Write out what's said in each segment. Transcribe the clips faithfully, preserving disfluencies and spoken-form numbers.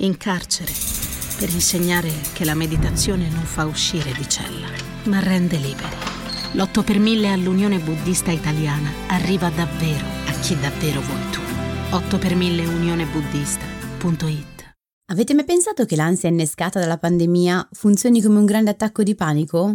in carcere per insegnare che la meditazione non fa uscire di cella, ma rende liberi. L'otto per mille all'Unione Buddista Italiana arriva davvero a chi davvero vuoi tu. otto per mille unionebuddista punto it. Avete mai pensato che l'ansia innescata dalla pandemia funzioni come un grande attacco di panico?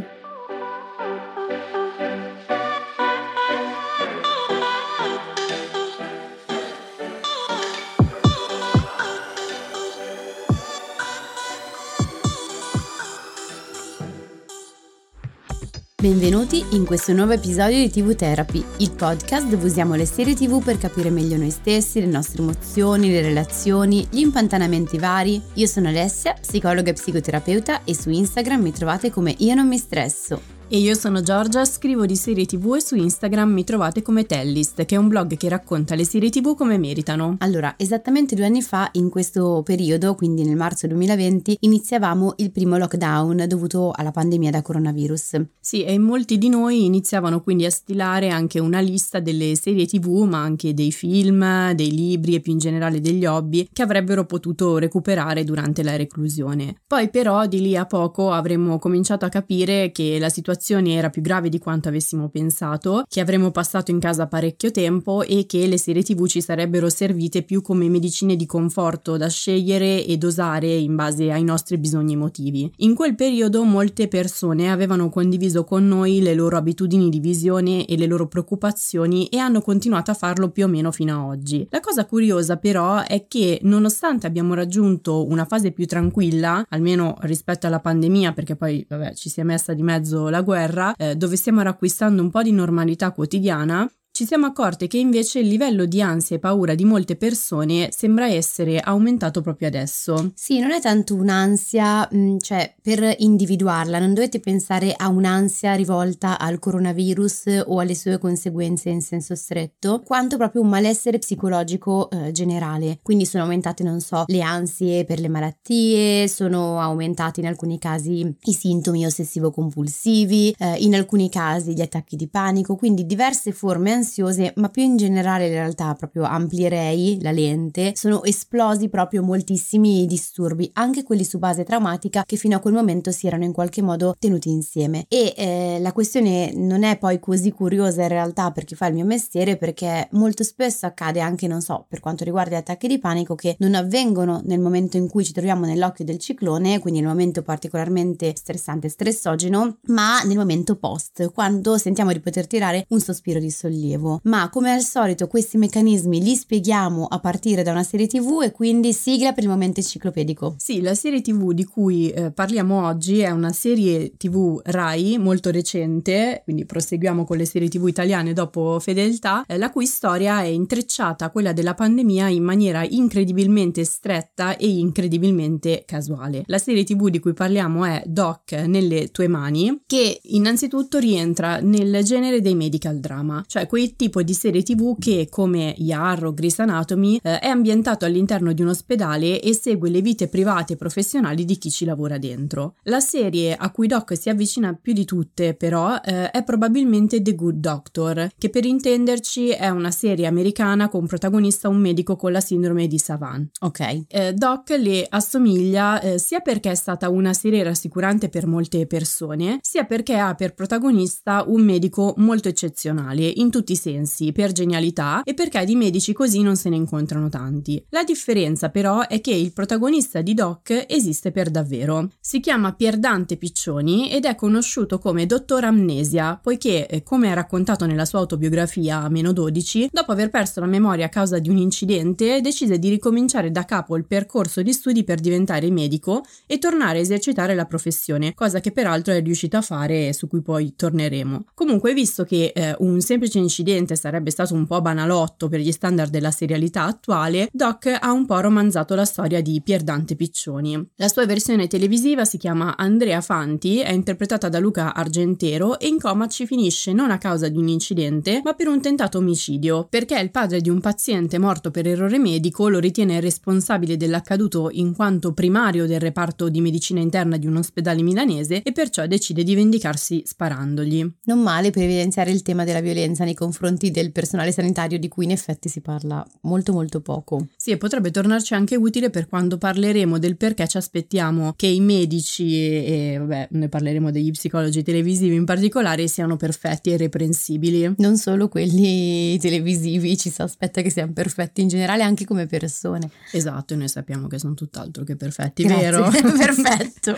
Benvenuti in questo nuovo episodio di ti vu Therapy, il podcast dove usiamo le serie ti vu per capire meglio noi stessi, le nostre emozioni, le relazioni, gli impantanamenti vari. Io sono Alessia, psicologa e psicoterapeuta, e su Instagram mi trovate come iononmistresso. E io sono Giorgia, scrivo di serie ti vu e su Instagram mi trovate come Tellist, che è un blog che racconta le serie ti vu come meritano. Allora, esattamente due anni fa, in questo periodo, quindi nel marzo duemilaventi, iniziavamo il primo lockdown dovuto alla pandemia da coronavirus. Sì, e molti di noi iniziavano quindi a stilare anche una lista delle serie ti vu, ma anche dei film, dei libri e più in generale degli hobby che avrebbero potuto recuperare durante la reclusione. Poi però di lì a poco avremmo cominciato a capire che la situazione era più grave di quanto avessimo pensato, che avremmo passato in casa parecchio tempo e che le serie ti vu ci sarebbero servite più come medicine di conforto da scegliere e dosare in base ai nostri bisogni emotivi. In quel periodo molte persone avevano condiviso con noi le loro abitudini di visione e le loro preoccupazioni e hanno continuato a farlo più o meno fino a oggi. La cosa curiosa però è che nonostante abbiamo raggiunto una fase più tranquilla, almeno rispetto alla pandemia, perché poi vabbè, ci si è messa di mezzo la guerra, Guerra, eh, dove stiamo riacquistando un po' di normalità quotidiana, ci siamo accorte che invece il livello di ansia e paura di molte persone sembra essere aumentato proprio adesso. Sì, non è tanto un'ansia, cioè per individuarla non dovete pensare a un'ansia rivolta al coronavirus o alle sue conseguenze in senso stretto, quanto proprio un malessere psicologico eh, generale. Quindi sono aumentate, non so, le ansie per le malattie, sono aumentati in alcuni casi i sintomi ossessivo-compulsivi, eh, in alcuni casi gli attacchi di panico, quindi diverse forme ansiose, ma più in generale in realtà proprio amplierei la lente, sono esplosi proprio moltissimi disturbi, anche quelli su base traumatica che fino a quel momento si erano in qualche modo tenuti insieme. E eh, la questione non è poi così curiosa in realtà per chi fa il mio mestiere, perché molto spesso accade anche, non so, per quanto riguarda gli attacchi di panico, che non avvengono nel momento in cui ci troviamo nell'occhio del ciclone, quindi nel momento particolarmente stressante e stressogeno, ma nel momento post, quando sentiamo di poter tirare un sospiro di sollievo. Ma come al solito questi meccanismi li spieghiamo a partire da una serie ti vu, e quindi sigla per il momento enciclopedico. Sì, la serie ti vu di cui eh, parliamo oggi è una serie ti vu Rai molto recente, quindi proseguiamo con le serie ti vu italiane dopo Fedeltà, eh, la cui storia è intrecciata a quella della pandemia in maniera incredibilmente stretta e incredibilmente casuale. La serie ti vu di cui parliamo è Doc nelle tue mani, che innanzitutto rientra nel genere dei medical drama, cioè quei tipo di serie ti vu che, come Yar o Grey's Anatomy, eh, è ambientato all'interno di un ospedale e segue le vite private e professionali di chi ci lavora dentro. La serie a cui Doc si avvicina più di tutte però eh, è probabilmente The Good Doctor, che per intenderci è una serie americana con protagonista un medico con la sindrome di Savant. Ok. Eh, Doc le assomiglia eh, sia perché è stata una serie rassicurante per molte persone, sia perché ha per protagonista un medico molto eccezionale in tutti i sensi, per genialità, e perché di medici così non se ne incontrano tanti. La differenza però è che il protagonista di Doc esiste per davvero. Si chiama Pierdante Piccioni ed è conosciuto come dottor Amnesia, poiché, come è raccontato nella sua autobiografia meno dodici, dopo aver perso la memoria a causa di un incidente, decise di ricominciare da capo il percorso di studi per diventare medico e tornare a esercitare la professione, cosa che peraltro è riuscita a fare e su cui poi torneremo. Comunque, visto che eh, un semplice incidente sarebbe stato un po' banalotto per gli standard della serialità attuale, Doc ha un po' romanzato la storia di Pierdante Piccioni. La sua versione televisiva si chiama Andrea Fanti, è interpretata da Luca Argentero e in coma ci finisce non a causa di un incidente, ma per un tentato omicidio, perché il padre di un paziente morto per errore medico lo ritiene responsabile dell'accaduto in quanto primario del reparto di medicina interna di un ospedale milanese e perciò decide di vendicarsi sparandogli. Non male per evidenziare il tema della violenza nei confronti confronti del personale sanitario, di cui in effetti si parla molto molto poco. Sì, e potrebbe tornarci anche utile per quando parleremo del perché ci aspettiamo che i medici e, e vabbè, ne parleremo degli psicologi televisivi in particolare, siano perfetti e irreprensibili. Non solo quelli televisivi, ci si aspetta che siano perfetti in generale anche come persone. Esatto, noi sappiamo che sono tutt'altro che perfetti. Grazie, vero? Perfetto.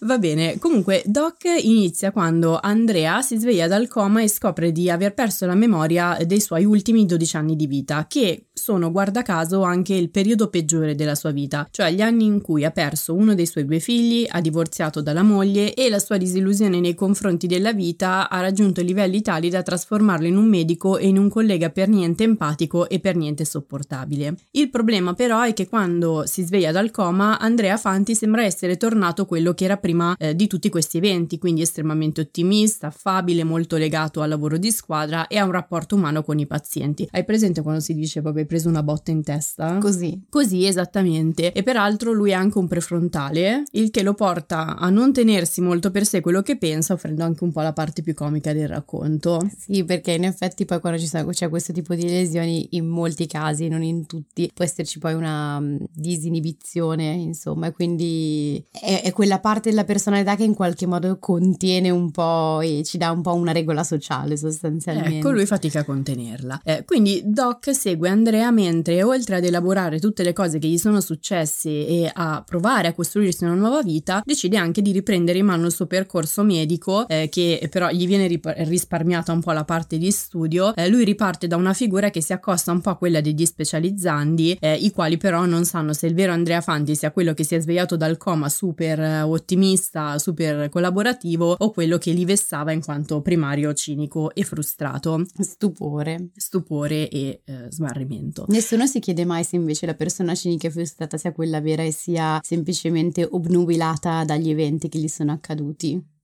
Va bene, comunque Doc inizia quando Andrea si sveglia dal coma e scopre di aver perso la memoria dei suoi ultimi dodici anni di vita, che sono, guarda caso, anche il periodo peggiore della sua vita, cioè gli anni in cui ha perso uno dei suoi due figli, ha divorziato dalla moglie e la sua disillusione nei confronti della vita ha raggiunto livelli tali da trasformarlo in un medico e in un collega per niente empatico e per niente sopportabile. Il problema però è che quando si sveglia dal coma Andrea Fanti sembra essere tornato quello che era prima eh, di tutti questi eventi, quindi estremamente ottimista, affabile, molto legato al lavoro di squadra e a un rapporto umano con i pazienti. Hai presente quando si dice proprio hai preso una botta in testa? Così. Così, esattamente. E peraltro lui è anche un prefrontale, il che lo porta a non tenersi molto per sé quello che pensa, offrendo anche un po' la parte più comica del racconto. Sì, perché in effetti poi quando ci sono, c'è questo tipo di lesioni, in molti casi, non in tutti, può esserci poi una disinibizione, insomma, quindi è, è quella parte della personalità che in qualche modo contiene un po' e ci dà un po' una regola sociale sostanzialmente. Ecco, lui fatica a contenerla. Eh, quindi Doc segue Andrea mentre, oltre ad elaborare tutte le cose che gli sono successe e a provare a costruirsi una nuova vita, decide anche di riprendere in mano il suo percorso medico, eh, che però gli viene rip- risparmiata un po' la parte di studio. Eh, lui riparte da una figura che si accosta un po' a quella degli specializzandi, eh, i quali però non sanno se il vero Andrea Fanti sia quello che si è svegliato dal coma super ottimista, ottimista, super collaborativo, o quello che li vessava in quanto primario, cinico e frustrato. Stupore. Stupore e eh, smarrimento. Nessuno si chiede mai se invece la persona cinica e frustrata sia quella vera e sia semplicemente obnubilata dagli eventi che gli sono accaduti.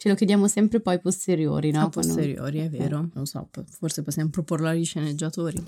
Ce lo chiediamo sempre poi posteriori, no? A posteriori, è vero. Non so, forse possiamo proporlo agli sceneggiatori.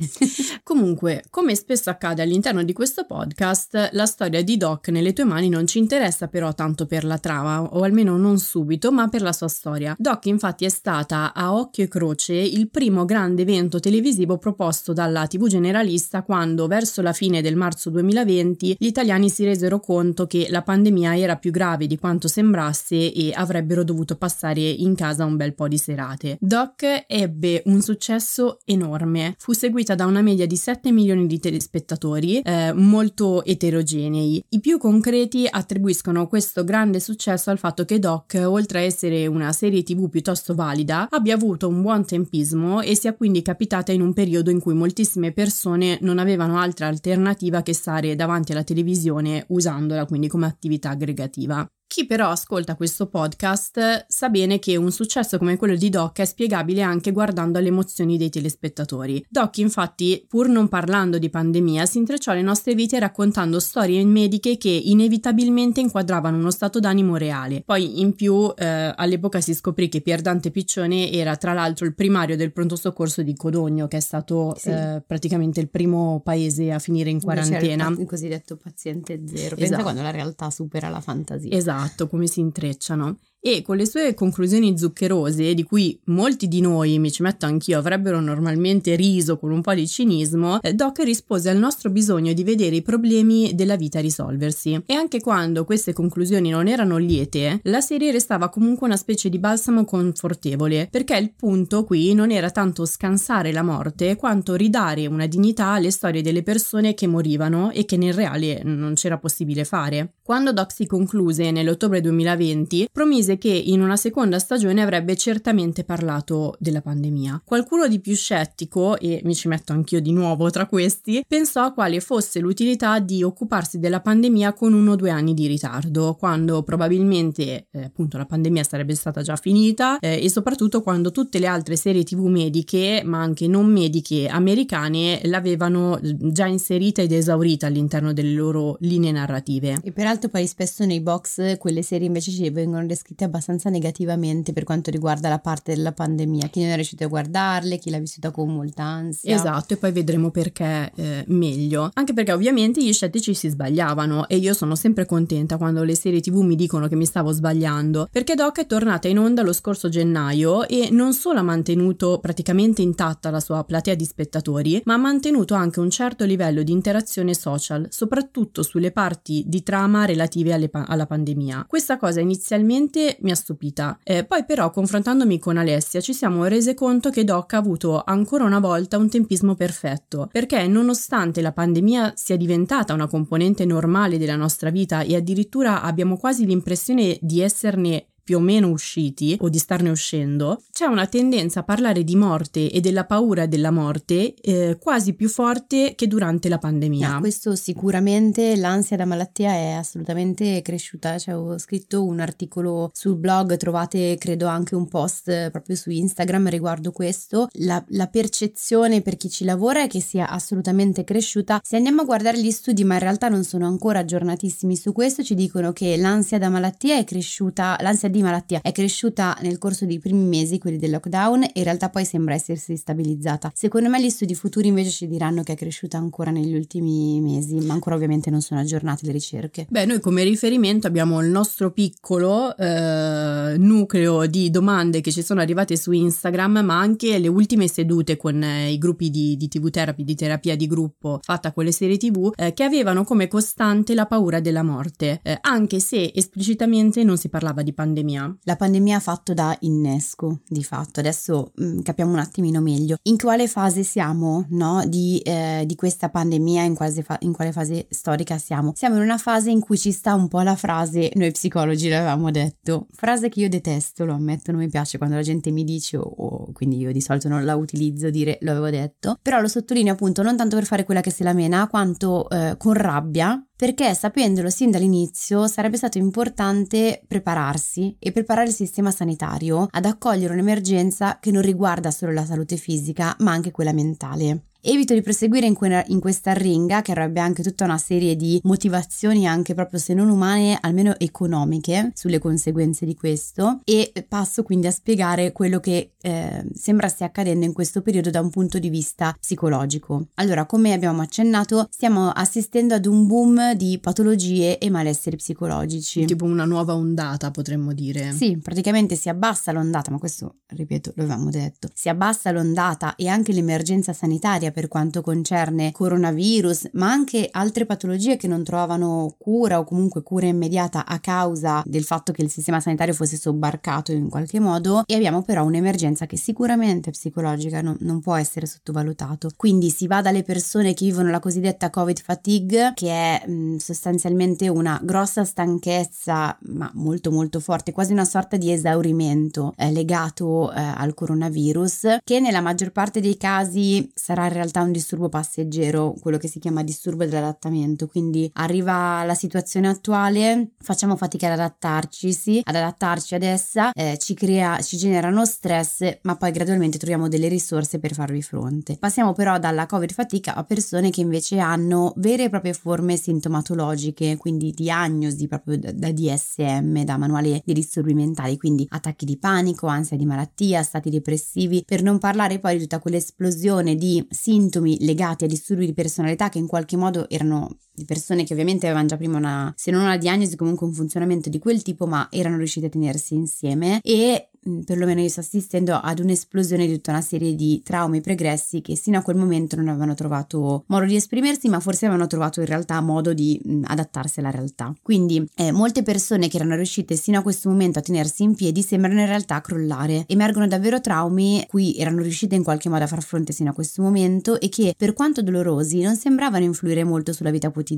Comunque, come spesso accade all'interno di questo podcast, la storia di Doc nelle tue mani non ci interessa però tanto per la trama, o almeno non subito, ma per la sua storia. Doc infatti è stata, a occhio e croce, il primo grande evento televisivo proposto dalla tivù generalista quando, verso la fine del marzo duemilaventi, gli italiani si resero conto che la pandemia era più grave di quanto sembrasse e avrebbero dovuto passare in casa un bel po' di serate. Doc ebbe un successo enorme, fu seguita da una media di sette milioni di telespettatori, eh, molto eterogenei. I più concreti attribuiscono questo grande successo al fatto che Doc, oltre a essere una serie tivù piuttosto valida, abbia avuto un buon tempismo e sia quindi capitata in un periodo in cui moltissime persone non avevano altra alternativa che stare davanti alla televisione, usandola quindi come attività aggregativa. Chi però ascolta questo podcast sa bene che un successo come quello di Doc è spiegabile anche guardando alle emozioni dei telespettatori. Doc, infatti, pur non parlando di pandemia, si intrecciò alle nostre vite raccontando storie mediche che inevitabilmente inquadravano uno stato d'animo reale. Poi, in più, eh, all'epoca si scoprì che Pierdante Piccioni era tra l'altro il primario del pronto soccorso di Codogno, che è stato sì. eh, praticamente il primo paese a finire in quarantena. Il, il cosiddetto paziente zero. Pensa esatto. Quando la realtà supera la fantasia. Esatto. Come si intrecciano. E con le sue conclusioni zuccherose, di cui molti di noi, mi ci metto anch'io, avrebbero normalmente riso con un po' di cinismo, Doc rispose al nostro bisogno di vedere i problemi della vita risolversi. E anche quando queste conclusioni non erano liete, la serie restava comunque una specie di balsamo confortevole, perché il punto qui non era tanto scansare la morte, quanto ridare una dignità alle storie delle persone che morivano e che nel reale non c'era possibile fare. Quando Doc si concluse nell'ottobre duemilaventi, promise che in una seconda stagione avrebbe certamente parlato della pandemia. Qualcuno di più scettico, e mi ci metto anch'io di nuovo tra questi, pensò a quale fosse l'utilità di occuparsi della pandemia con uno o due anni di ritardo, quando probabilmente eh, appunto la pandemia sarebbe stata già finita eh, e soprattutto quando tutte le altre serie tivù mediche, ma anche non mediche americane, l'avevano già inserita ed esaurita all'interno delle loro linee narrative. E peraltro poi spesso nei box quelle serie invece ci vengono descritte descritte abbastanza negativamente per quanto riguarda la parte della pandemia, chi non è riuscito a guardarle, chi l'ha vissuta con molta ansia. Esatto, e poi vedremo perché eh, meglio, anche perché ovviamente gli scettici si sbagliavano e io sono sempre contenta quando le serie tv mi dicono che mi stavo sbagliando, perché Doc è tornata in onda lo scorso gennaio e non solo ha mantenuto praticamente intatta la sua platea di spettatori, ma ha mantenuto anche un certo livello di interazione social, soprattutto sulle parti di trama relative alle pa- alla pandemia. Questa cosa inizialmente mi ha stupita, eh, poi però confrontandomi con Alessia ci siamo rese conto che Doc ha avuto ancora una volta un tempismo perfetto, perché nonostante la pandemia sia diventata una componente normale della nostra vita e addirittura abbiamo quasi l'impressione di esserne più o meno usciti o di starne uscendo, c'è una tendenza a parlare di morte e della paura della morte eh, quasi più forte che durante la pandemia. No, questo sicuramente, l'ansia da malattia è assolutamente cresciuta, cioè, ho scritto un articolo sul blog, trovate credo anche un post proprio su Instagram riguardo questo. La, la percezione per chi ci lavora è che sia assolutamente cresciuta. Se andiamo a guardare gli studi, ma in realtà non sono ancora aggiornatissimi su questo, ci dicono che l'ansia da malattia è cresciuta, l'ansia di malattia è cresciuta nel corso dei primi mesi, quelli del lockdown, e in realtà poi sembra essersi stabilizzata. Secondo me gli studi futuri invece ci diranno che è cresciuta ancora negli ultimi mesi, ma ancora ovviamente non sono aggiornate le ricerche. Beh, noi come riferimento abbiamo il nostro piccolo eh, nucleo di domande che ci sono arrivate su Instagram, ma anche le ultime sedute con eh, i gruppi di, di T V Therapy, di terapia di gruppo fatta con le serie tv, eh, che avevano come costante la paura della morte, eh, anche se esplicitamente non si parlava di pandemia. La pandemia ha fatto da innesco, di fatto. Adesso mh, capiamo un attimino meglio in quale fase siamo, no? Di, eh, di questa pandemia, in quale, fa- in quale fase storica siamo. Siamo in una fase in cui ci sta un po' la frase, noi psicologi l'avevamo detto, frase che io detesto, lo ammetto, non mi piace quando la gente mi dice, o oh, oh, quindi io di solito non la utilizzo, dire lo avevo detto, però lo sottolineo appunto non tanto per fare quella che se la mena, quanto eh, con rabbia, perché sapendolo sin dall'inizio sarebbe stato importante prepararsi e preparare il sistema sanitario ad accogliere un'emergenza che non riguarda solo la salute fisica, ma anche quella mentale. Evito di proseguire in, que- in questa arringa, che avrebbe anche tutta una serie di motivazioni anche proprio se non umane, almeno economiche, sulle conseguenze di questo, e passo quindi a spiegare quello che eh, sembra stia accadendo in questo periodo da un punto di vista psicologico. Allora, come abbiamo accennato, stiamo assistendo ad un boom di patologie e malesseri psicologici. Tipo una nuova ondata, potremmo dire. Sì, praticamente si abbassa l'ondata, ma questo, ripeto, lo avevamo detto, si abbassa l'ondata e anche l'emergenza sanitaria per quanto concerne coronavirus, ma anche altre patologie che non trovavano cura o comunque cura immediata a causa del fatto che il sistema sanitario fosse sobbarcato in qualche modo, e abbiamo però un'emergenza che sicuramente è psicologica, no, non può essere sottovalutato. Quindi si va dalle persone che vivono la cosiddetta Covid fatigue, che è mh, sostanzialmente una grossa stanchezza, ma molto molto forte, quasi una sorta di esaurimento eh, legato eh, al coronavirus, che nella maggior parte dei casi sarà in realtà un disturbo passeggero, quello che si chiama disturbo dell'adattamento. Quindi arriva la situazione attuale, facciamo fatica ad adattarci, sì, ad adattarci ad essa, eh, ci crea, ci generano stress, ma poi gradualmente troviamo delle risorse per farvi fronte. Passiamo però dalla Covid fatica a persone che invece hanno vere e proprie forme sintomatologiche, quindi diagnosi proprio da, da D S M, da manuale dei disturbi mentali, quindi attacchi di panico, ansia di malattia, stati depressivi, per non parlare poi di tutta quell'esplosione di sintomi legati a disturbi di personalità che in qualche modo erano di persone che ovviamente avevano già prima una, se non una diagnosi, comunque un funzionamento di quel tipo, ma erano riuscite a tenersi insieme. E perlomeno io sto assistendo ad un'esplosione di tutta una serie di traumi pregressi che sino a quel momento non avevano trovato modo di esprimersi, ma forse avevano trovato in realtà modo di mh, adattarsi alla realtà. Quindi eh, molte persone che erano riuscite sino a questo momento a tenersi in piedi sembrano in realtà crollare. Emergono davvero traumi cui erano riuscite in qualche modo a far fronte sino a questo momento e che, per quanto dolorosi, non sembravano influire molto sulla vita quotidiana.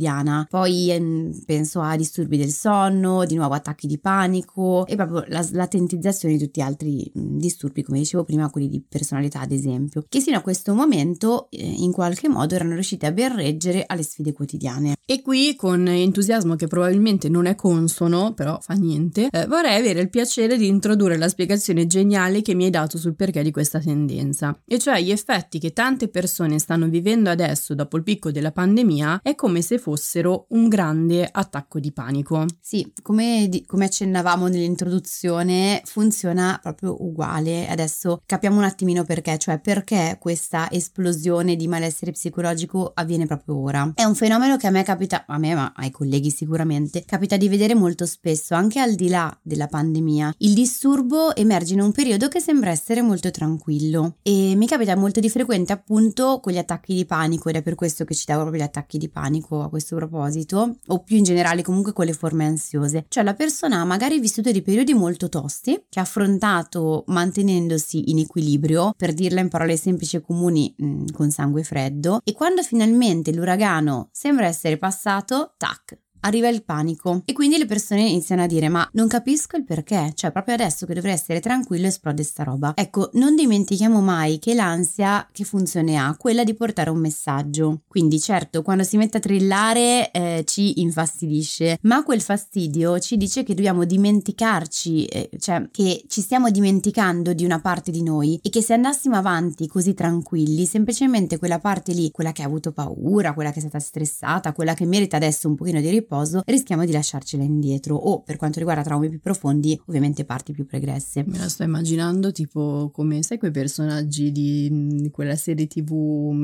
Poi ehm, penso a disturbi del sonno, di nuovo attacchi di panico e proprio la slatentizzazione di certi altri disturbi, come dicevo prima, quelli di personalità ad esempio, che sino a questo momento eh, in qualche modo erano riusciti a ben reggere alle sfide quotidiane. E qui, con entusiasmo che probabilmente non è consono, però fa niente, eh, vorrei avere il piacere di introdurre la spiegazione geniale che mi hai dato sul perché di questa tendenza, e cioè gli effetti che tante persone stanno vivendo adesso dopo il picco della pandemia è come se fossero un grande attacco di panico. Sì, come, di, come accennavamo nell'introduzione, funziona proprio uguale. Adesso capiamo un attimino perché, cioè perché questa esplosione di malessere psicologico avviene proprio ora. È un fenomeno che a me capita a me ma ai colleghi sicuramente capita di vedere molto spesso, anche al di là della pandemia. Il disturbo emerge in un periodo che sembra essere molto tranquillo e mi capita molto di frequente appunto con gli attacchi di panico, ed è per questo che citavo proprio gli attacchi di panico a questo proposito, o più in generale comunque con le forme ansiose. Cioè la persona ha magari vissuto dei periodi molto tosti che ha affrontato mantenendosi in equilibrio, per dirla in parole semplici e comuni mh, con sangue freddo, e quando finalmente l'uragano sembra essere passato passato, tac, arriva il panico, e quindi le persone iniziano a dire: ma non capisco il perché, cioè proprio adesso che dovrei essere tranquillo esplode sta roba. Ecco, non dimentichiamo mai che l'ansia che funzione ha? Quella di portare un messaggio. Quindi certo, quando si mette a trillare eh, ci infastidisce, ma quel fastidio ci dice che dobbiamo dimenticarci, eh, cioè che ci stiamo dimenticando di una parte di noi, e che se andassimo avanti così tranquilli, semplicemente quella parte lì, quella che ha avuto paura, quella che è stata stressata, quella che merita adesso un pochino di riposo, rischiamo di lasciarcela indietro, o per quanto riguarda traumi più profondi ovviamente parti più pregresse. Me la sto immaginando tipo come, sai, quei personaggi di, di quella serie TV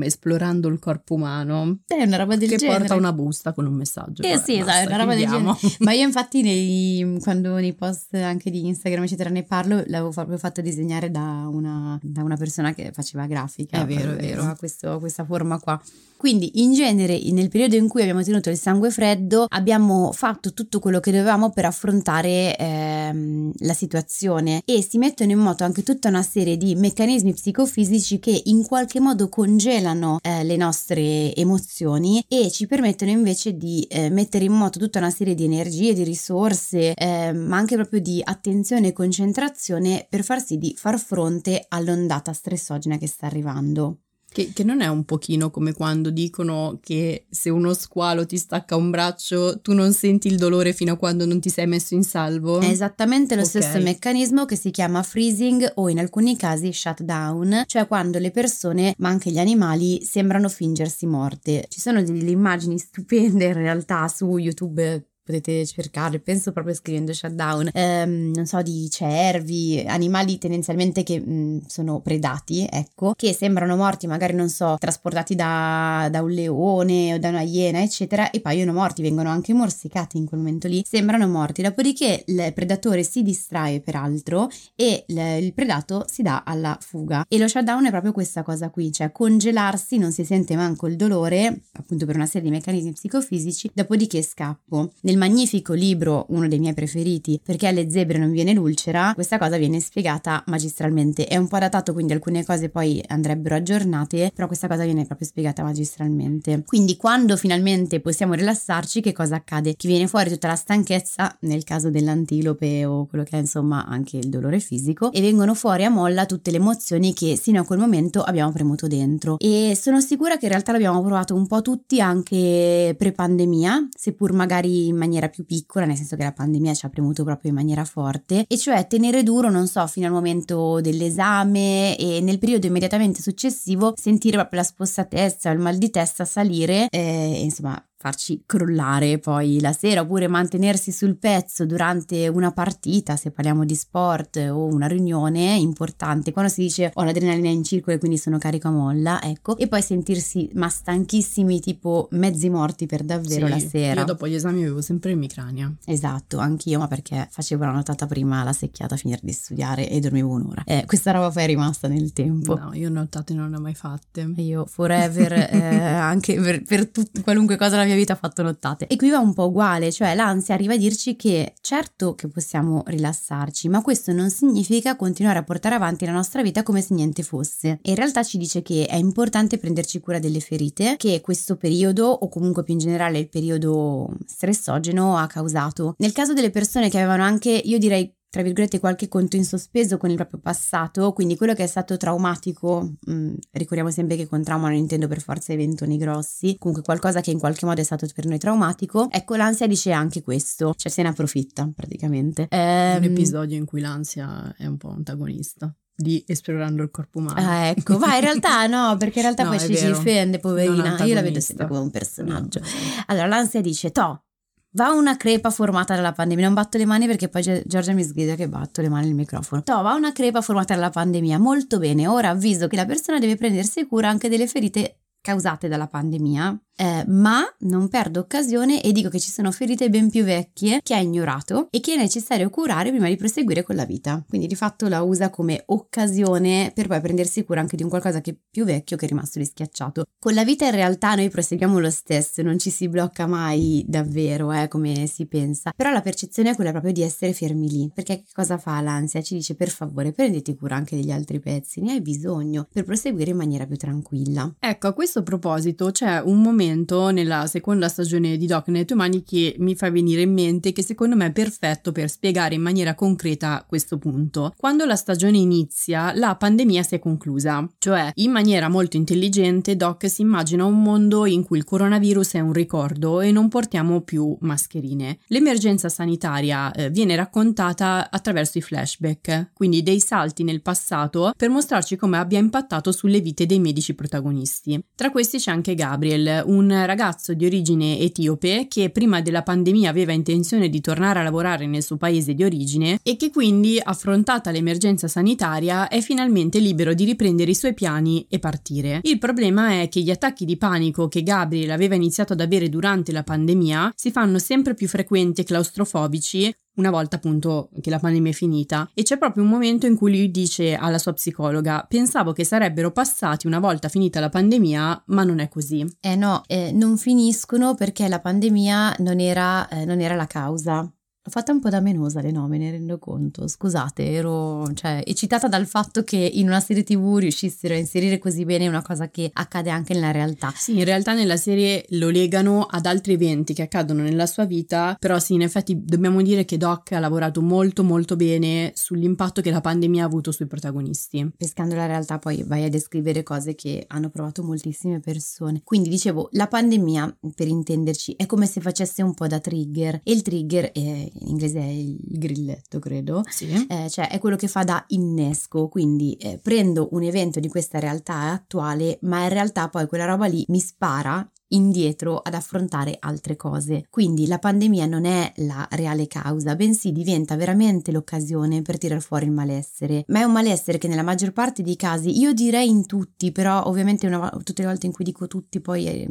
Esplorando il corpo umano, è una roba del che genere, che porta una busta con un messaggio. Eh, vabbè, sì, basta, è una roba chiudiamo. Del genere. Ma io infatti nei, quando nei post anche di Instagram eccetera ne parlo, l'avevo proprio fatto disegnare da una, da una persona che faceva grafica. È vero, è vero, questo, questa forma qua. Quindi in genere nel periodo in cui abbiamo tenuto il sangue freddo abbiamo fatto tutto quello che dovevamo per affrontare ehm, la situazione, e si mettono in moto anche tutta una serie di meccanismi psicofisici che in qualche modo congelano eh, le nostre emozioni e ci permettono invece di eh, mettere in moto tutta una serie di energie, di risorse, eh, ma anche proprio di attenzione e concentrazione per far sì di far fronte all'ondata stressogena che sta arrivando. Che, che non è un pochino come quando dicono che se uno squalo ti stacca un braccio tu non senti il dolore fino a quando non ti sei messo in salvo? È esattamente lo okay. stesso meccanismo, che si chiama freezing o in alcuni casi shutdown, cioè quando le persone, ma anche gli animali, sembrano fingersi morte. Ci sono delle immagini stupende in realtà su YouTube, potete cercare, penso proprio scrivendo shutdown, ehm, non so, di cervi, animali tendenzialmente che mh, sono predati, ecco, che sembrano morti, magari non so, trasportati da, da un leone o da una iena eccetera, e paiono morti, vengono anche morsicati in quel momento lì, sembrano morti, dopodiché il predatore si distrae peraltro e l- il predato si dà alla fuga, e lo shutdown è proprio questa cosa qui, cioè congelarsi, non si sente manco il dolore, appunto per una serie di meccanismi psicofisici, dopodiché scappo. Nel magnifico libro, uno dei miei preferiti, Perché alle zebre non viene l'ulcera, questa cosa viene spiegata magistralmente. È un po' datato, quindi alcune cose poi andrebbero aggiornate, però questa cosa viene proprio spiegata magistralmente. Quindi quando finalmente possiamo rilassarci, che cosa accade? Che viene fuori tutta la stanchezza, nel caso dell'antilope o quello che è, insomma, anche il dolore fisico, e vengono fuori a molla tutte le emozioni che sino a quel momento abbiamo premuto dentro. E sono sicura che in realtà l'abbiamo provato un po' tutti anche pre-pandemia, seppur magari in maniera più piccola, nel senso che la pandemia ci ha premuto proprio in maniera forte, e cioè tenere duro, non so, fino al momento dell'esame, e nel periodo immediatamente successivo sentire proprio la spossatezza o il mal di testa salire, eh, insomma farci crollare poi la sera, oppure mantenersi sul pezzo durante una partita, se parliamo di sport, o una riunione importante, quando si dice ho l'adrenalina in circolo e quindi sono carico a molla, ecco, e poi sentirsi ma stanchissimi, tipo mezzi morti per davvero. Sì, la sera. Io dopo gli esami avevo sempre l'emicrania. Esatto, anch'io, ma perché facevo la notata prima, la secchiata a finire di studiare, e dormivo un'ora. Eh, questa roba poi è rimasta nel tempo. No, io notate non le ho mai fatte. Io forever, eh, anche per, per tutto, qualunque cosa la mia vita ha fatto nottate. E qui va un po' uguale, cioè l'ansia arriva a dirci che certo che possiamo rilassarci, ma questo non significa continuare a portare avanti la nostra vita come se niente fosse, e in realtà ci dice che è importante prenderci cura delle ferite che questo periodo, o comunque più in generale il periodo stressogeno, ha causato. Nel caso delle persone che avevano anche, io direi tra virgolette, qualche conto in sospeso con il proprio passato, quindi quello che è stato traumatico, mh, ricordiamo sempre che con trauma non intendo per forza eventi grossi, comunque qualcosa che in qualche modo è stato per noi traumatico, ecco l'ansia dice anche questo, cioè se ne approfitta praticamente. È un episodio in cui l'ansia è un po' antagonista di Esplorando il corpo umano. Ah, ecco, ma in realtà no, perché in realtà no, poi ci si difende, poverina, io la vedo sempre come un personaggio. No. Allora l'ansia dice, to, va una crepa formata dalla pandemia, non batto le mani perché poi Giorgia mi sgrida che batto le mani nel microfono, to, va una crepa formata dalla pandemia, molto bene, ora avviso che la persona deve prendersi cura anche delle ferite causate dalla pandemia, eh, ma non perdo occasione e dico che ci sono ferite ben più vecchie che ha ignorato e che è necessario curare prima di proseguire con la vita. Quindi di fatto la usa come occasione per poi prendersi cura anche di un qualcosa che è più vecchio, che è rimasto lì schiacciato. Con la vita in realtà noi proseguiamo lo stesso, non ci si blocca mai davvero, eh, come si pensa, però la percezione è quella proprio di essere fermi lì, perché che cosa fa l'ansia? Ci dice, per favore, prenditi cura anche degli altri pezzi, ne hai bisogno per proseguire in maniera più tranquilla. Ecco, a questo A questo proposito c'è un momento nella seconda stagione di Doc nelle tue mani che mi fa venire in mente, che secondo me è perfetto per spiegare in maniera concreta questo punto. Quando la stagione inizia, la pandemia si è conclusa, cioè in maniera molto intelligente Doc si immagina un mondo in cui il coronavirus è un ricordo e non portiamo più mascherine. L'emergenza sanitaria eh, viene raccontata attraverso i flashback, quindi dei salti nel passato per mostrarci come abbia impattato sulle vite dei medici protagonisti. Tra questi c'è anche Gabriel, un ragazzo di origine etiope che prima della pandemia aveva intenzione di tornare a lavorare nel suo paese di origine e che quindi, affrontata l'emergenza sanitaria, è finalmente libero di riprendere i suoi piani e partire. Il problema è che gli attacchi di panico che Gabriel aveva iniziato ad avere durante la pandemia si fanno sempre più frequenti e claustrofobici una volta appunto che la pandemia è finita, e c'è proprio un momento in cui lui dice alla sua psicologa: pensavo che sarebbero passati una volta finita la pandemia, ma non è così. Eh no, eh, non finiscono perché la pandemia non era, eh, non era la causa. L'ho fatta un po' da menosa le nome, ne rendo conto, scusate, ero cioè eccitata dal fatto che in una serie tv riuscissero a inserire così bene una cosa che accade anche nella realtà. Sì, in realtà nella serie lo legano ad altri eventi che accadono nella sua vita, però sì, in effetti dobbiamo dire che Doc ha lavorato molto molto bene sull'impatto che la pandemia ha avuto sui protagonisti. Pescando la realtà poi vai a descrivere cose che hanno provato moltissime persone. Quindi dicevo, la pandemia, per intenderci, è come se facesse un po' da trigger, e il trigger è, in inglese è il grilletto, credo, sì. eh, cioè è quello che fa da innesco, quindi eh, prendo un evento di questa realtà attuale, ma in realtà poi quella roba lì mi spara indietro ad affrontare altre cose. Quindi la pandemia non è la reale causa, bensì diventa veramente l'occasione per tirar fuori il malessere, ma è un malessere che nella maggior parte dei casi, io direi in tutti, però ovviamente una, tutte le volte in cui dico tutti poi eh,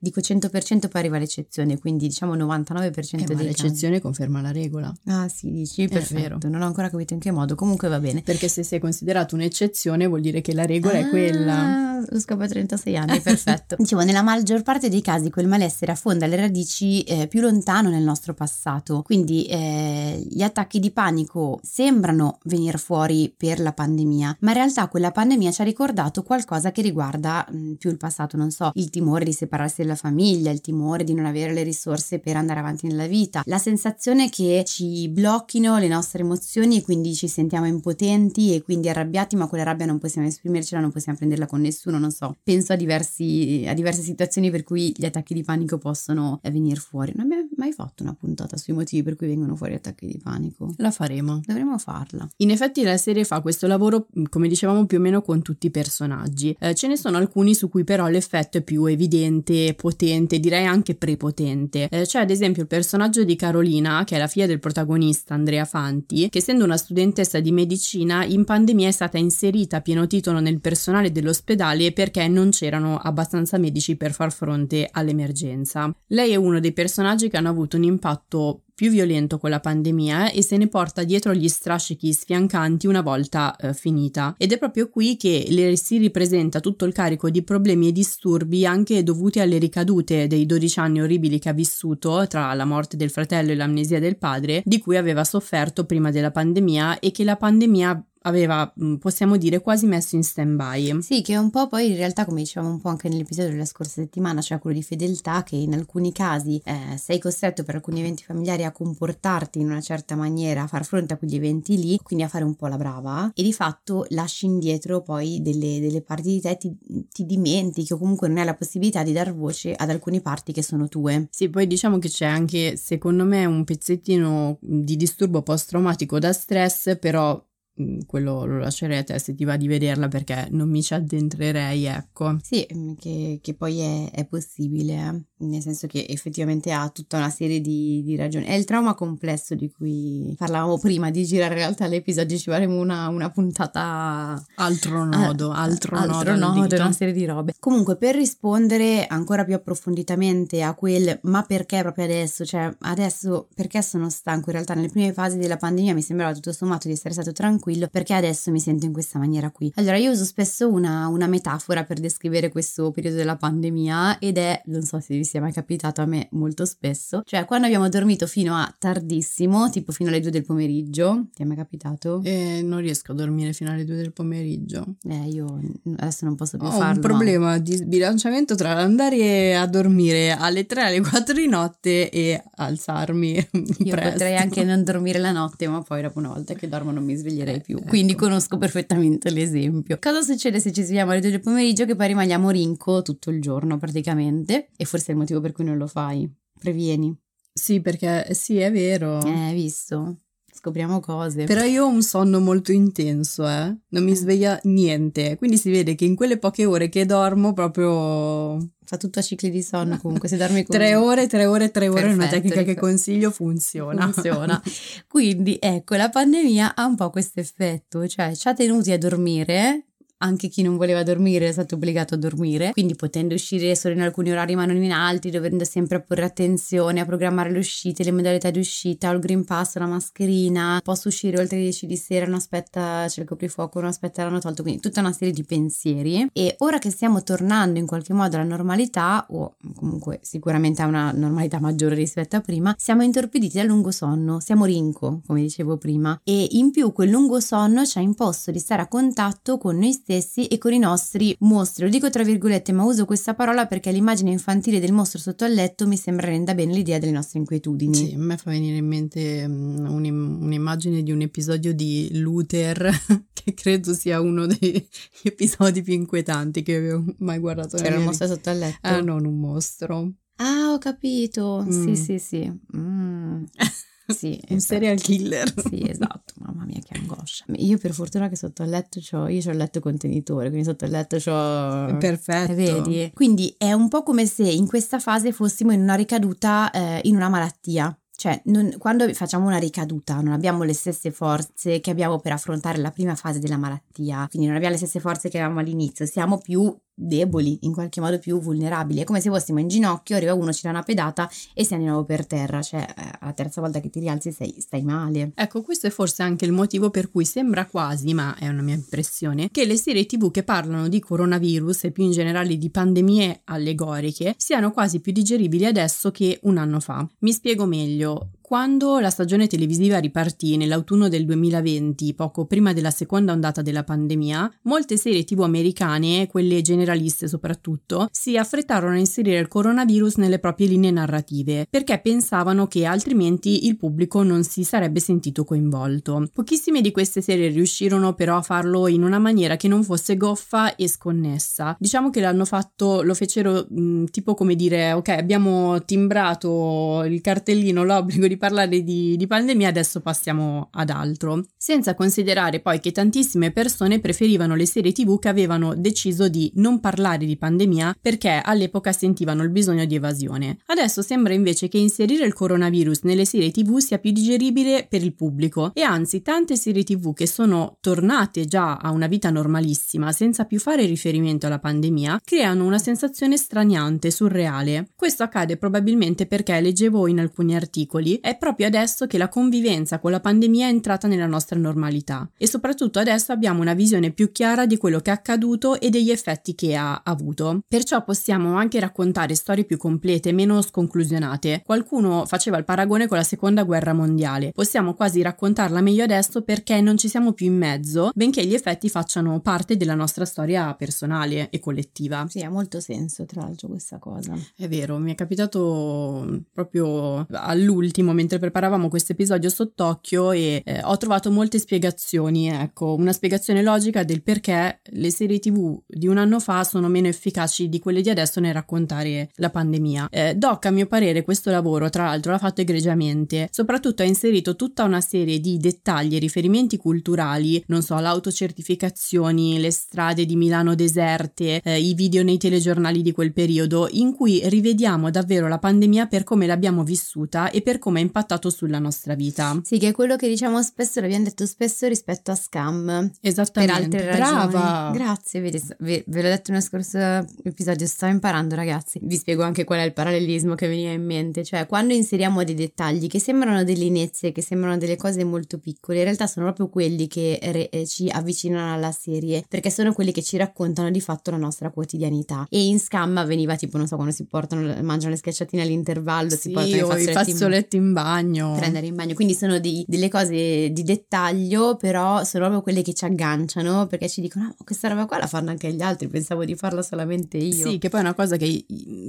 dico cento per cento, poi arriva l'eccezione, quindi diciamo novantanove per cento eh, dei l'eccezione casi. Conferma la regola. Ah sì, dici, perfetto, vero. Non ho ancora capito in che modo, comunque va bene, perché se sei considerato un'eccezione vuol dire che la regola ah, è quella. Lo scopo a trentasei anni, perfetto. Dicevo, nella maggior parte parte dei casi quel malessere affonda le radici eh, più lontano nel nostro passato, quindi eh, gli attacchi di panico sembrano venire fuori per la pandemia, ma in realtà quella pandemia ci ha ricordato qualcosa che riguarda mh, più il passato, non so, il timore di separarsi dalla famiglia, il timore di non avere le risorse per andare avanti nella vita, la sensazione che ci blocchino le nostre emozioni e quindi ci sentiamo impotenti e quindi arrabbiati, ma quella rabbia non possiamo esprimercela, non possiamo prenderla con nessuno, non so, penso a, diversi, a diverse situazioni per cui gli attacchi di panico possono venire fuori. Non abbiamo mai fatto una puntata sui motivi per cui vengono fuori attacchi di panico. La faremo. Dovremmo farla. In effetti la serie fa questo lavoro, come dicevamo, più o meno con tutti i personaggi. Eh, ce ne sono alcuni su cui però l'effetto è più evidente, potente, direi anche prepotente. Eh, c'è ad esempio il personaggio di Carolina, che è la figlia del protagonista Andrea Fanti, che essendo una studentessa di medicina in pandemia è stata inserita a pieno titolo nel personale dell'ospedale perché non c'erano abbastanza medici per far fronte all'emergenza. Lei è uno dei personaggi che hanno avuto un impatto più violento con la pandemia e se ne porta dietro gli strascichi sfiancanti una volta eh, finita, ed è proprio qui che le si ripresenta tutto il carico di problemi e disturbi anche dovuti alle ricadute dei dodici anni orribili che ha vissuto tra la morte del fratello e l'amnesia del padre, di cui aveva sofferto prima della pandemia e che la pandemia aveva, possiamo dire, quasi messo in stand-by. Sì, che un po' poi in realtà, come dicevamo un po' anche nell'episodio della scorsa settimana, c'è cioè quello di Fedeltà, che in alcuni casi eh, sei costretto per alcuni eventi familiari a comportarti in una certa maniera, a far fronte a quegli eventi lì, quindi a fare un po' la brava, e di fatto lasci indietro poi delle, delle parti di te, ti, ti dimentichi, o comunque non hai la possibilità di dar voce ad alcune parti che sono tue. Sì, poi diciamo che c'è anche, secondo me, un pezzettino di disturbo post-traumatico da stress, però quello lo lascerete se ti va di vederla, perché non mi ci addentrerei, ecco. Sì, che, che poi è, è possibile, eh? Nel senso che effettivamente ha tutta una serie di, di ragioni. È il trauma complesso di cui parlavamo prima di girare in realtà l'episodio, ci faremo una, una puntata altro nodo, a, altro, altro nodo, nodo una serie di robe. Comunque, per rispondere ancora più approfonditamente a quel ma perché proprio adesso, cioè adesso perché sono stanco, in realtà nelle prime fasi della pandemia mi sembrava tutto sommato di essere stato tranquillo, perché adesso mi sento in questa maniera qui. Allora, io uso spesso una, una metafora per descrivere questo periodo della pandemia, ed è, non so se vi sia mai capitato, a me molto spesso, cioè quando abbiamo dormito fino a tardissimo, tipo fino alle due del pomeriggio. Ti è mai capitato? Eh, non riesco a dormire fino alle due del pomeriggio. Eh, io adesso non posso più farlo. Ho un problema ma... di sbilanciamento tra andare a dormire alle tre, alle quattro di notte e alzarmi presto. Io potrei anche non dormire la notte, ma poi dopo una volta che dormo non mi sveglierei più, ecco. Quindi conosco perfettamente l'esempio. Cosa succede se ci svegliamo alle due del pomeriggio? Che poi rimaniamo rinco tutto il giorno praticamente, e forse è il motivo per cui non lo fai. Previeni. Sì, perché sì, è vero. Eh, visto? Scopriamo cose. Però io ho un sonno molto intenso, eh? Non mi sveglia niente, quindi si vede che in quelle poche ore che dormo proprio... Fa tutto a cicli di sonno, comunque se dormi con... tre ore, tre ore, tre ore è una tecnica ricordo. Che consiglio, funziona. Funziona. Quindi ecco, la pandemia ha un po' questo effetto, cioè ci ha tenuti a dormire... Anche chi non voleva dormire è stato obbligato a dormire, quindi potendo uscire solo in alcuni orari ma non in altri, dovendo sempre porre attenzione a programmare le uscite, le modalità di uscita, ho il green pass, la mascherina, posso uscire oltre le dieci di sera, non aspetta, c'è il coprifuoco, non aspetta, l'hanno tolto, quindi tutta una serie di pensieri. E ora che stiamo tornando in qualche modo alla normalità, o comunque sicuramente a una normalità maggiore rispetto a prima, siamo intorpiditi dal lungo sonno, siamo rinco, come dicevo prima, e in più quel lungo sonno ci ha imposto di stare a contatto con noi stessi e con i nostri mostri. Lo dico tra virgolette, ma uso questa parola perché l'immagine infantile del mostro sotto al letto mi sembra renda bene l'idea delle nostre inquietudini. Sì, a me fa venire in mente un, un'immagine di un episodio di Luther, che credo sia uno degli episodi più inquietanti che avevo mai guardato. C'era un mostro sotto al letto? Ah no, non un mostro. Ah, ho capito. Mm. Sì, sì, sì. Mm. Sì, un serial killer. Sì, esatto, mamma mia che angoscia. Io per fortuna che sotto al letto c'ho, io c'ho il letto contenitore, quindi sotto al letto c'ho... Perfetto. Vedi? Quindi è un po' come se in questa fase fossimo in una ricaduta eh, in una malattia. Cioè, non, quando facciamo una ricaduta non abbiamo le stesse forze che abbiamo per affrontare la prima fase della malattia, quindi non abbiamo le stesse forze che avevamo all'inizio, siamo più deboli, in qualche modo più vulnerabili. È come se fossimo in ginocchio, arriva uno, ci dà una pedata e siamo di nuovo per terra, cioè la terza volta che ti rialzi sei, stai male. Ecco, questo è forse anche il motivo per cui sembra quasi, ma è una mia impressione, che le serie tv che parlano di coronavirus e più in generale di pandemie allegoriche siano quasi più digeribili adesso che un anno fa. Mi spiego meglio. Quando la stagione televisiva ripartì nell'autunno del duemilaventi, poco prima della seconda ondata della pandemia, molte serie tv americane, quelle generaliste soprattutto, si affrettarono a inserire il coronavirus nelle proprie linee narrative, perché pensavano che altrimenti il pubblico non si sarebbe sentito coinvolto. Pochissime di queste serie riuscirono però a farlo in una maniera che non fosse goffa e sconnessa. Diciamo che l'hanno fatto, lo fecero mh, tipo come dire, ok, abbiamo timbrato il cartellino, l'obbligo di parlare di, di pandemia, adesso passiamo ad altro, senza considerare poi che tantissime persone preferivano le serie tv che avevano deciso di non parlare di pandemia perché all'epoca sentivano il bisogno di evasione. Adesso sembra invece che inserire il coronavirus nelle serie tv sia più digeribile per il pubblico, e anzi tante serie tv che sono tornate già a una vita normalissima senza più fare riferimento alla pandemia creano una sensazione straniante, surreale. Questo accade probabilmente perché, leggevo in alcuni articoli, è È proprio adesso che la convivenza con la pandemia è entrata nella nostra normalità e soprattutto adesso abbiamo una visione più chiara di quello che è accaduto e degli effetti che ha avuto. Perciò possiamo anche raccontare storie più complete, meno sconclusionate. Qualcuno faceva il paragone con la seconda guerra mondiale. Possiamo quasi raccontarla meglio adesso perché non ci siamo più in mezzo, benché gli effetti facciano parte della nostra storia personale e collettiva. Sì, ha molto senso tra l'altro questa cosa. È vero, mi è capitato proprio all'ultimo mentre preparavamo questo episodio sott'occhio e eh, ho trovato molte spiegazioni, ecco, una spiegazione logica del perché le serie tv di un anno fa sono meno efficaci di quelle di adesso nel raccontare la pandemia. Eh, Doc, a mio parere, questo lavoro tra l'altro l'ha fatto egregiamente, soprattutto ha inserito tutta una serie di dettagli e riferimenti culturali, non so, l'autocertificazione, le strade di Milano deserte, eh, i video nei telegiornali di quel periodo, in cui rivediamo davvero la pandemia per come l'abbiamo vissuta e per come impattato sulla nostra vita. Sì, che è quello che diciamo spesso, l'abbiamo detto spesso rispetto a Scam. Esattamente. Per altre ragioni. Brava. Grazie, vedete, ve, ve l'ho detto nello scorso episodio, sto imparando ragazzi. Vi spiego anche qual è il parallelismo che veniva in mente, cioè quando inseriamo dei dettagli che sembrano delle inezie, che sembrano delle cose molto piccole, in realtà sono proprio quelli che re, ci avvicinano alla serie, perché sono quelli che ci raccontano di fatto la nostra quotidianità. E in Scam avveniva tipo, non so, quando si portano, mangiano le schiacciatine all'intervallo, sì, si portano i fazzoletti, i fazzoletti in bagno, per andare in bagno, quindi sono dei, delle cose di dettaglio, però sono proprio quelle che ci agganciano, perché ci dicono ah, questa roba qua la fanno anche gli altri, pensavo di farla solamente io. Sì, che poi è una cosa che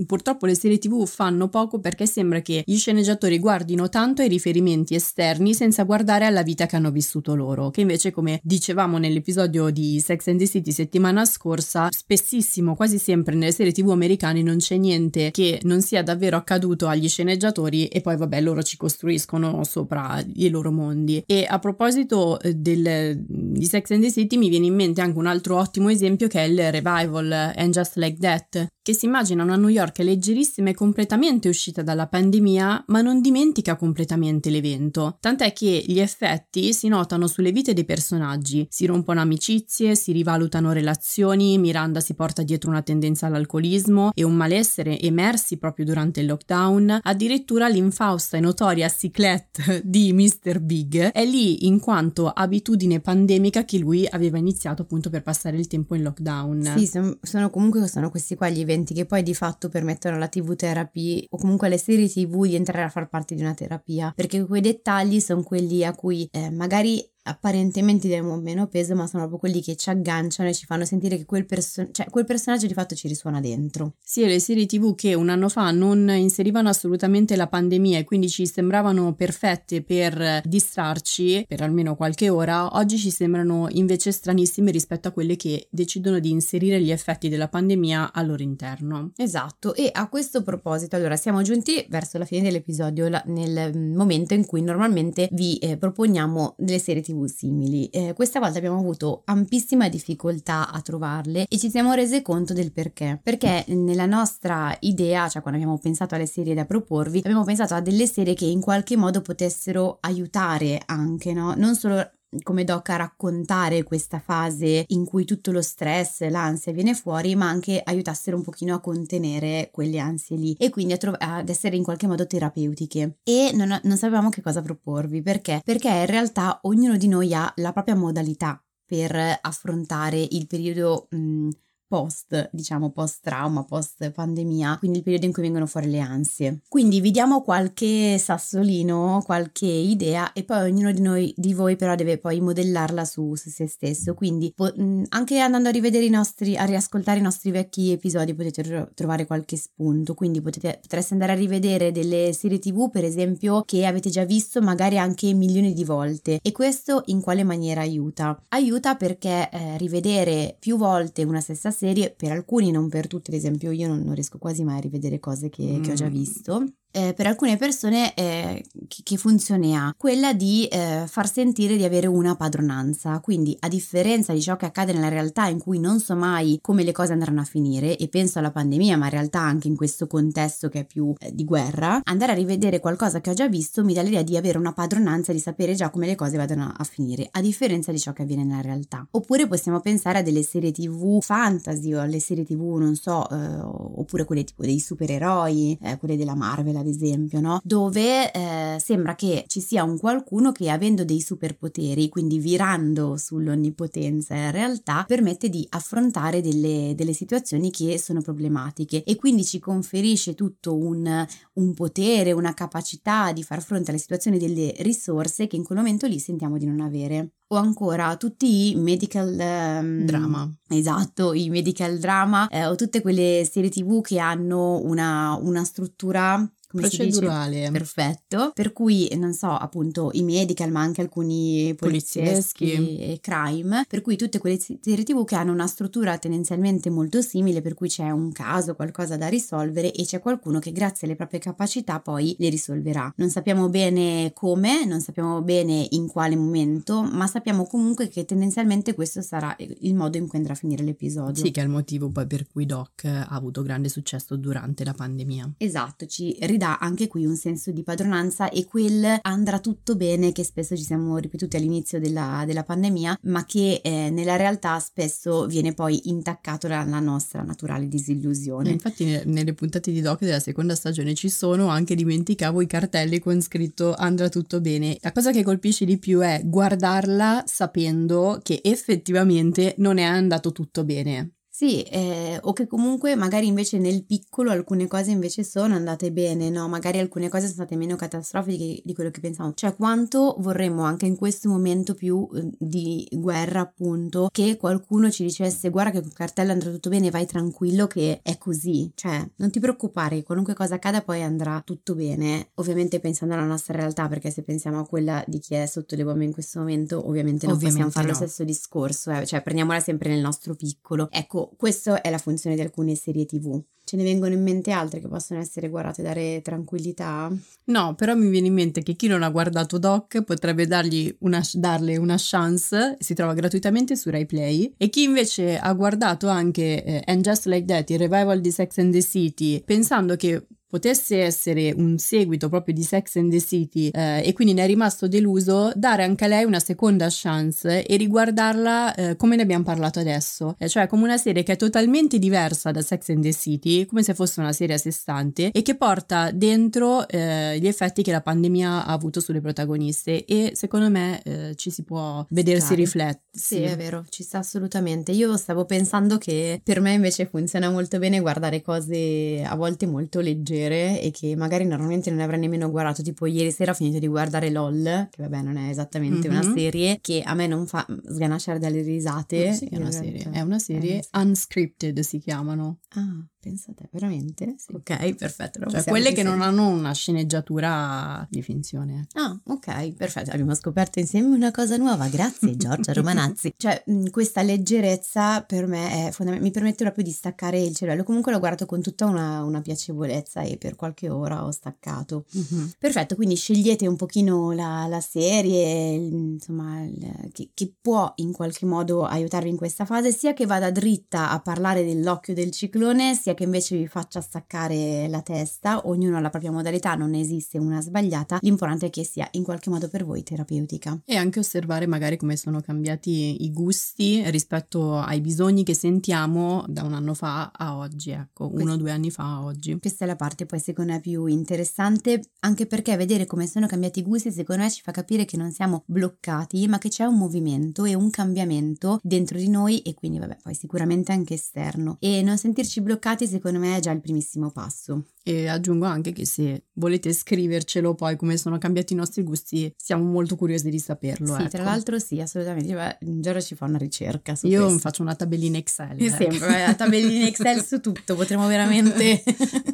purtroppo le serie tv fanno poco, perché sembra che gli sceneggiatori guardino tanto ai riferimenti esterni senza guardare alla vita che hanno vissuto loro, che invece, come dicevamo nell'episodio di Sex and the City settimana scorsa, spessissimo, quasi sempre nelle serie tv americane non c'è niente che non sia davvero accaduto agli sceneggiatori e poi vabbè loro ci costruiscono sopra i loro mondi. E a proposito del, di Sex and the City, mi viene in mente anche un altro ottimo esempio, che è il revival And Just Like That, che si immagina una New York leggerissima e completamente uscita dalla pandemia, ma non dimentica completamente l'evento, tant'è che gli effetti si notano sulle vite dei personaggi, si rompono amicizie, si rivalutano relazioni, Miranda si porta dietro una tendenza all'alcolismo e un malessere emersi proprio durante il lockdown, addirittura l'infausta e notoria ciclette di mister Big è lì in quanto abitudine pandemica che lui aveva iniziato appunto per passare il tempo in lockdown. Sì, sono, sono comunque sono questi qua gli eventi che poi di fatto permettono alla T V Therapy o comunque alle serie T V di entrare a far parte di una terapia, perché quei dettagli sono quelli a cui eh, magari apparentemente diamo meno peso, ma sono proprio quelli che ci agganciano e ci fanno sentire che quel, perso- cioè, quel personaggio di fatto ci risuona dentro. Sì, e le serie tv che un anno fa non inserivano assolutamente la pandemia e quindi ci sembravano perfette per distrarci per almeno qualche ora, oggi ci sembrano invece stranissime rispetto a quelle che decidono di inserire gli effetti della pandemia al loro interno. Esatto, e a questo proposito allora siamo giunti verso la fine dell'episodio, la- nel momento in cui normalmente vi eh, proponiamo delle serie tv simili. Eh, questa volta abbiamo avuto ampissima difficoltà a trovarle e ci siamo rese conto del perché. Perché nella nostra idea, cioè quando abbiamo pensato alle serie da proporvi, abbiamo pensato a delle serie che in qualche modo potessero aiutare anche, no? Non solo come Doc a raccontare questa fase in cui tutto lo stress, l'ansia viene fuori, ma anche aiutassero un pochino a contenere quelle ansie lì e quindi a trov- ad essere in qualche modo terapeutiche. E non, non sapevamo che cosa proporvi, perché? Perché in realtà ognuno di noi ha la propria modalità per affrontare il periodo mh, post, diciamo post trauma, post pandemia, quindi il periodo in cui vengono fuori le ansie. Quindi vi diamo qualche sassolino, qualche idea e poi ognuno di noi, di voi però deve poi modellarla su, su se stesso, quindi po- anche andando a rivedere i nostri, a riascoltare i nostri vecchi episodi potete ro- trovare qualche spunto, quindi potete, potreste andare a rivedere delle serie tv per esempio che avete già visto magari anche milioni di volte, e questo in quale maniera aiuta? Aiuta perché eh, rivedere più volte una stessa serie serie, per alcuni, non per tutti, ad esempio io non, non riesco quasi mai a rivedere cose che, mm. che ho già visto. Eh, per alcune persone eh, che funzione ha? Quella di eh, far sentire di avere una padronanza, quindi a differenza di ciò che accade nella realtà in cui non so mai come le cose andranno a finire, e penso alla pandemia ma in realtà anche in questo contesto che è più eh, di guerra, andare a rivedere qualcosa che ho già visto mi dà l'idea di avere una padronanza, di sapere già come le cose vadano a finire, a differenza di ciò che avviene nella realtà. Oppure possiamo pensare a delle serie tv fantasy o alle serie tv, non so, eh, oppure quelle tipo dei supereroi, eh, quelle della Marvel ad esempio, no? Dove eh, sembra che ci sia un qualcuno che, avendo dei superpoteri, quindi virando sull'onnipotenza, in realtà permette di affrontare delle, delle situazioni che sono problematiche, e quindi ci conferisce tutto un, un potere, una capacità di far fronte alle situazioni, delle risorse che in quel momento lì sentiamo di non avere. O ancora tutti i medical um, drama, esatto, i medical drama eh, o tutte quelle serie tv che hanno una, una struttura procedurale, perfetto, per cui non so, appunto i medical, ma anche alcuni polizieschi, polizieschi e crime, per cui tutte quelle serie tv che hanno una struttura tendenzialmente molto simile, per cui c'è un caso, qualcosa da risolvere, e c'è qualcuno che grazie alle proprie capacità poi le risolverà. Non sappiamo bene come, non sappiamo bene in quale momento, ma sappiamo comunque che tendenzialmente questo sarà il modo in cui andrà a finire l'episodio. Sì, che è il motivo poi per cui Doc ha avuto grande successo durante la pandemia. Esatto, ci ridà anche qui un senso di padronanza e quel andrà tutto bene che spesso ci siamo ripetuti all'inizio della, della pandemia, ma che eh, nella realtà spesso viene poi intaccato dalla nostra naturale disillusione. Infatti ne, nelle puntate di Doc della seconda stagione ci sono anche, dimenticavo, i cartelli con scritto andrà tutto bene. La cosa che colpisce di più è guardarla sapendo che effettivamente non è andato tutto bene. Sì, eh, o che comunque magari invece nel piccolo alcune cose invece sono andate bene, no? Magari alcune cose sono state meno catastrofiche di quello che pensavamo. Cioè, quanto vorremmo anche in questo momento più di guerra, appunto, che qualcuno ci dicesse guarda che col cartello andrà tutto bene, vai tranquillo che è così. Cioè, non ti preoccupare, qualunque cosa accada poi andrà tutto bene. Ovviamente pensando alla nostra realtà, perché se pensiamo a quella di chi è sotto le bombe in questo momento, ovviamente non ovviamente possiamo fare no. lo stesso discorso, eh? Cioè prendiamola sempre nel nostro piccolo. Ecco, questa è la funzione di alcune serie tv. Ce ne vengono in mente altre che possono essere guardate e dare tranquillità? No, però mi viene in mente che chi non ha guardato Doc potrebbe dargli una, darle una chance, si trova gratuitamente su Rai Play, e chi invece ha guardato anche eh, And Just Like That, il revival di Sex and the City, pensando che potesse essere un seguito proprio di Sex and the City eh, e quindi ne è rimasto deluso, dare anche a lei una seconda chance e riguardarla eh, come ne abbiamo parlato adesso, eh, cioè come una serie che è totalmente diversa da Sex and the City, come se fosse una serie a sé stante e che porta dentro eh, gli effetti che la pandemia ha avuto sulle protagoniste, e secondo me eh, ci si può vedersi rifletti. Sì, è vero, ci sta assolutamente. Io stavo pensando che per me invece funziona molto bene guardare cose a volte molto leggere e che magari normalmente non avrei nemmeno guardato. Tipo ieri sera ho finito di guardare LOL, che vabbè non è esattamente mm-hmm. una serie, che a me non fa sganasciare dalle risate. No, sì, è, una serie. è una serie, è una... unscripted si chiamano. Ah, pensate, veramente? Sì. Ok, perfetto. Cioè quelle che non hanno una sceneggiatura di finzione. Ah, ok, perfetto. Abbiamo scoperto insieme una cosa nuova, grazie Giorgia Romanazzi. Cioè mh, questa leggerezza per me è fondament- mi permette proprio di staccare il cervello. Comunque l'ho guardato con tutta una, una piacevolezza e per qualche ora ho staccato. Mm-hmm. Perfetto, quindi scegliete un pochino la, la serie, insomma, il, che, che può in qualche modo aiutarvi in questa fase, sia che vada dritta a parlare dell'occhio del ciclone, sia che invece vi faccia staccare la testa. Ognuno ha la propria modalità, non esiste una sbagliata, l'importante è che sia in qualche modo per voi terapeutica. E anche osservare magari come sono cambiati i gusti rispetto ai bisogni che sentiamo da un anno fa a oggi, ecco, Questo. uno o due anni fa a oggi. Questa è la parte poi secondo me più interessante, anche perché vedere come sono cambiati i gusti secondo me ci fa capire che non siamo bloccati, ma che c'è un movimento e un cambiamento dentro di noi, e quindi vabbè poi sicuramente anche esterno, e non sentirci bloccati secondo me è già il primissimo passo. E aggiungo anche che se volete scrivercelo poi come sono cambiati i nostri gusti, siamo molto curiosi di saperlo. Sì, ecco. Tra l'altro sì, assolutamente. Beh, Giorgia ci fa una ricerca su io questo. Faccio una tabellina Excel. Mi eh. sembra una tabellina Excel su tutto, potremmo veramente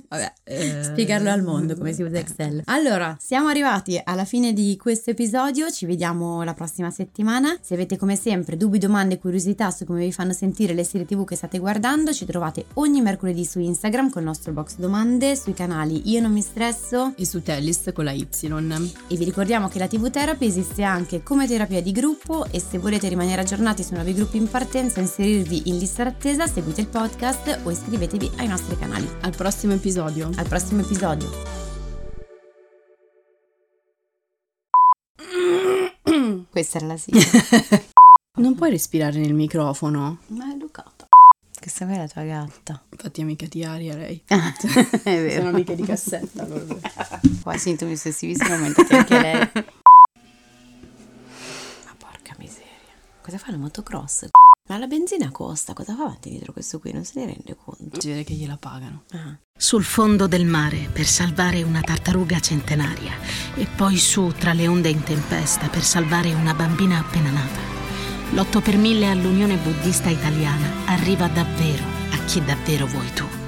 vabbè, eh... spiegarlo al mondo come si usa Excel. Allora, siamo arrivati alla fine di questo episodio, ci vediamo la prossima settimana. Se avete come sempre dubbi, domande e curiosità su come vi fanno sentire le serie tv che state guardando, ci trovate ogni mercoledì su Instagram con il nostro box domande, sui canali Io non mi stresso e su Tellist con la Y. E vi ricordiamo che la ti vu Therapy esiste anche come terapia di gruppo, e se volete rimanere aggiornati su nuovi gruppi in partenza o inserirvi in lista d'attesa, seguite il podcast o iscrivetevi ai nostri canali. Al prossimo episodio. Al prossimo episodio. Questa era la sigla. Non puoi respirare nel microfono. Ma è Luca. Che sembra la tua gatta. Infatti amica di aria lei. Ah, è vero. Sono amiche di cassetta. Qua sintomi ossessivissimi aumentati anche lei. Ma porca miseria. Cosa fa la motocross? Ma la benzina costa, cosa fa avanti dietro questo qui? Non se ne rende conto. Si vede che gliela pagano. Ah. Sul fondo del mare per salvare una tartaruga centenaria e poi su tra le onde in tempesta per salvare una bambina appena nata. L'otto per mille all'Unione Buddista Italiana arriva davvero a chi davvero vuoi tu.